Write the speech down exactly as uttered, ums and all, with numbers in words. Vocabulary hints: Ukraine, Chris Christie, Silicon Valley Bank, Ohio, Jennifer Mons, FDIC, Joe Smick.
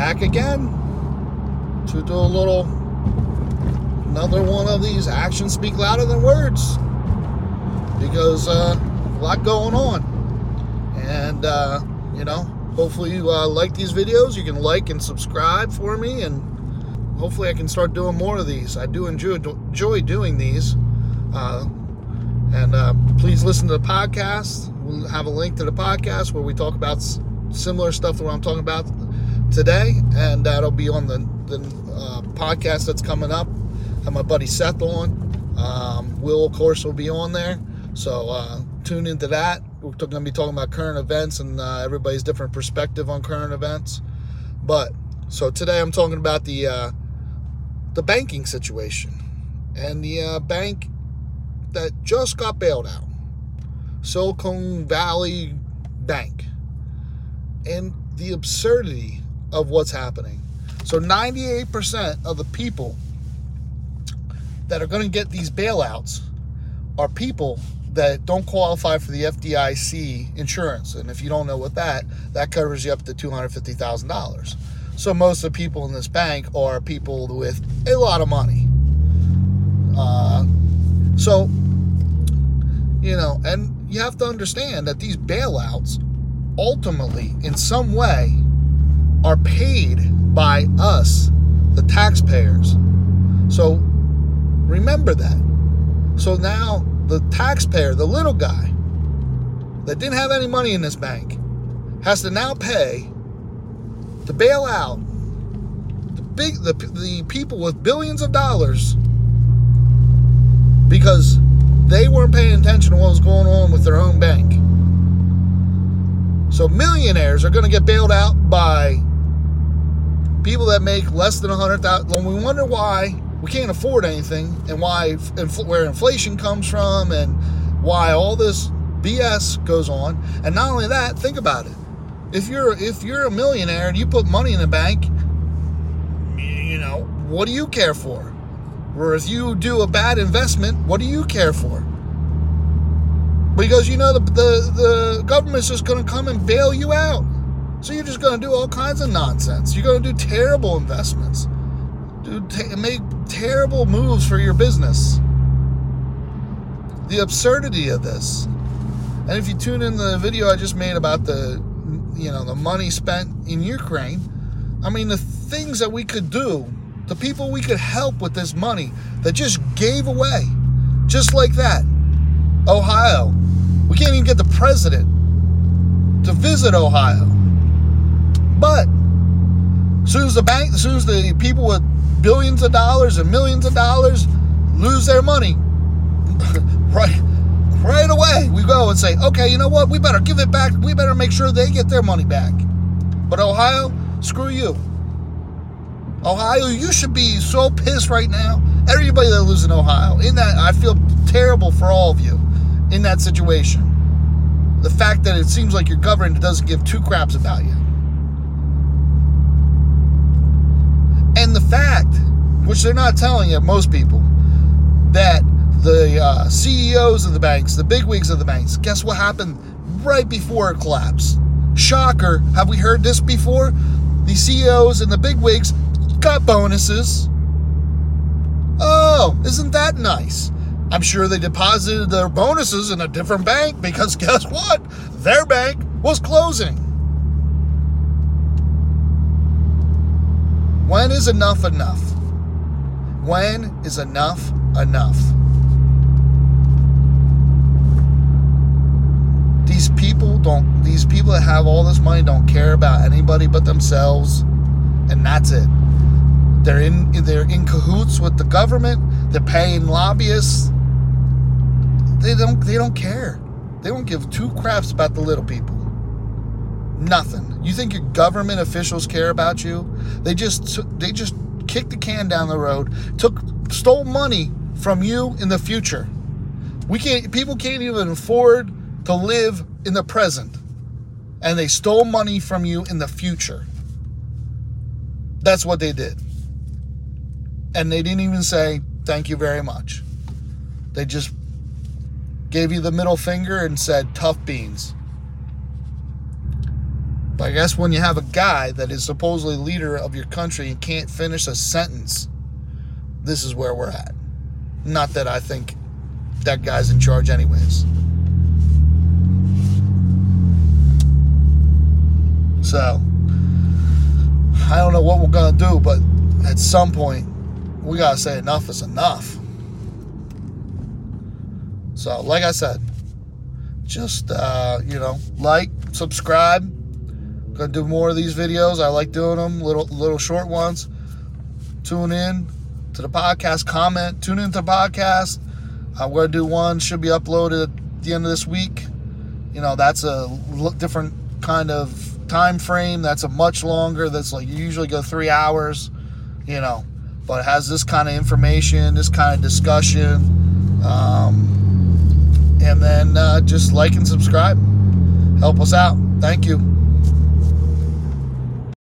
back again to do a little, another one of these actions speak louder than words, because uh, a lot going on. And, uh, you know, hopefully you uh, like these videos. You can like and subscribe for me, and hopefully I can start doing more of these. I do enjoy, enjoy doing these. Uh, and uh, please listen to the podcast. We'll have a link to the podcast where we talk about s- similar stuff that I'm talking about today, and that'll be on the, the uh, podcast that's coming up. I have my buddy Seth on. Um, Will, of course, will be on there. So uh, tune into that. We're going to be talking about current events and uh, everybody's different perspective on current events. But so today I'm talking about the uh, the banking situation and the uh, bank that just got bailed out, Silicon Valley Bank, and the absurdity of what's happening. So ninety-eight percent of the people that are going to get these bailouts are people that don't qualify for the F D I C insurance. And if you don't know what that, that covers you up to two hundred fifty thousand dollars. So most of the people in this bank are people with a lot of money. Uh, so, you know, and you have to understand that these bailouts ultimately, in some way, are paid by us, the taxpayers. So remember that. So now the taxpayer, the little guy that didn't have any money in this bank, has to now pay to bail out the big the, the people with billions of dollars, because they weren't paying attention to what was going on with their own bank. So millionaires are going to get bailed out by people that make less than one hundred thousand dollars. When we wonder why we can't afford anything, and why infl- where inflation comes from, and why all this B S goes on. And not only that, think about it. If you're if you're a millionaire and you put money in the bank, you know, what do you care for? Or if you do a bad investment, what do you care for? Because you know the the, the government's just going to come and bail you out. So you're just going to do all kinds of nonsense. You're going to do terrible investments. Do t- make terrible moves for your business. The absurdity of this. And if you tune in the video I just made about the, you know, the money spent in Ukraine, I mean, the things that we could do, the people we could help with this money that just gave away, just like that. Ohio. We can't even get the president to visit Ohio. But as soon as the bank, as soon as the people with billions of dollars and millions of dollars lose their money, right right away we go and say, okay, you know what, we better give it back, we better make sure they get their money back. But Ohio, screw you. Ohio, you should be so pissed right now. Everybody that lives in Ohio, in that, I feel terrible for all of you in that situation. The fact that it seems like your government doesn't give two craps about you. And the fact, which they're not telling you, most people, that the uh, C E Os of the banks, the bigwigs of the banks, guess what happened right before it collapsed? Shocker. Have we heard this before? The C E Os and the bigwigs got bonuses. Oh, isn't that nice? I'm sure they deposited their bonuses in a different bank, because guess what? Their bank was closing. When is enough enough? When is enough enough? These people don't, these people that have all this money don't care about anybody but themselves, and that's it. They're in they're in cahoots with the government, they're paying lobbyists. They don't they don't care. They don't give two craps about the little people. Nothing. You think your government officials care about you? They just they just kicked the can down the road, took stole money from you in the future. We can't people can't even afford to live in the present, and they stole money from you in the future. That's what they did. And they didn't even say thank you very much. They just gave you the middle finger and said tough beans. But I guess when you have a guy that is supposedly leader of your country and can't finish a sentence, this is where we're at. Not that I think that guy's in charge anyways. So, I don't know what we're going to do, but at some point, we got to say enough is enough. So, like I said, just, uh, you know, like, subscribe. I'm going to do more of these videos. I like doing them, little little short ones. Tune in to the podcast, comment. Tune in to the podcast. I'm going to do one. Should be uploaded at the end of this week. You know, that's a different kind of time frame. That's a much longer. That's like, you usually go three hours, you know, but it has this kind of information, this kind of discussion. Um, and then uh, just like and subscribe. Help us out. Thank you.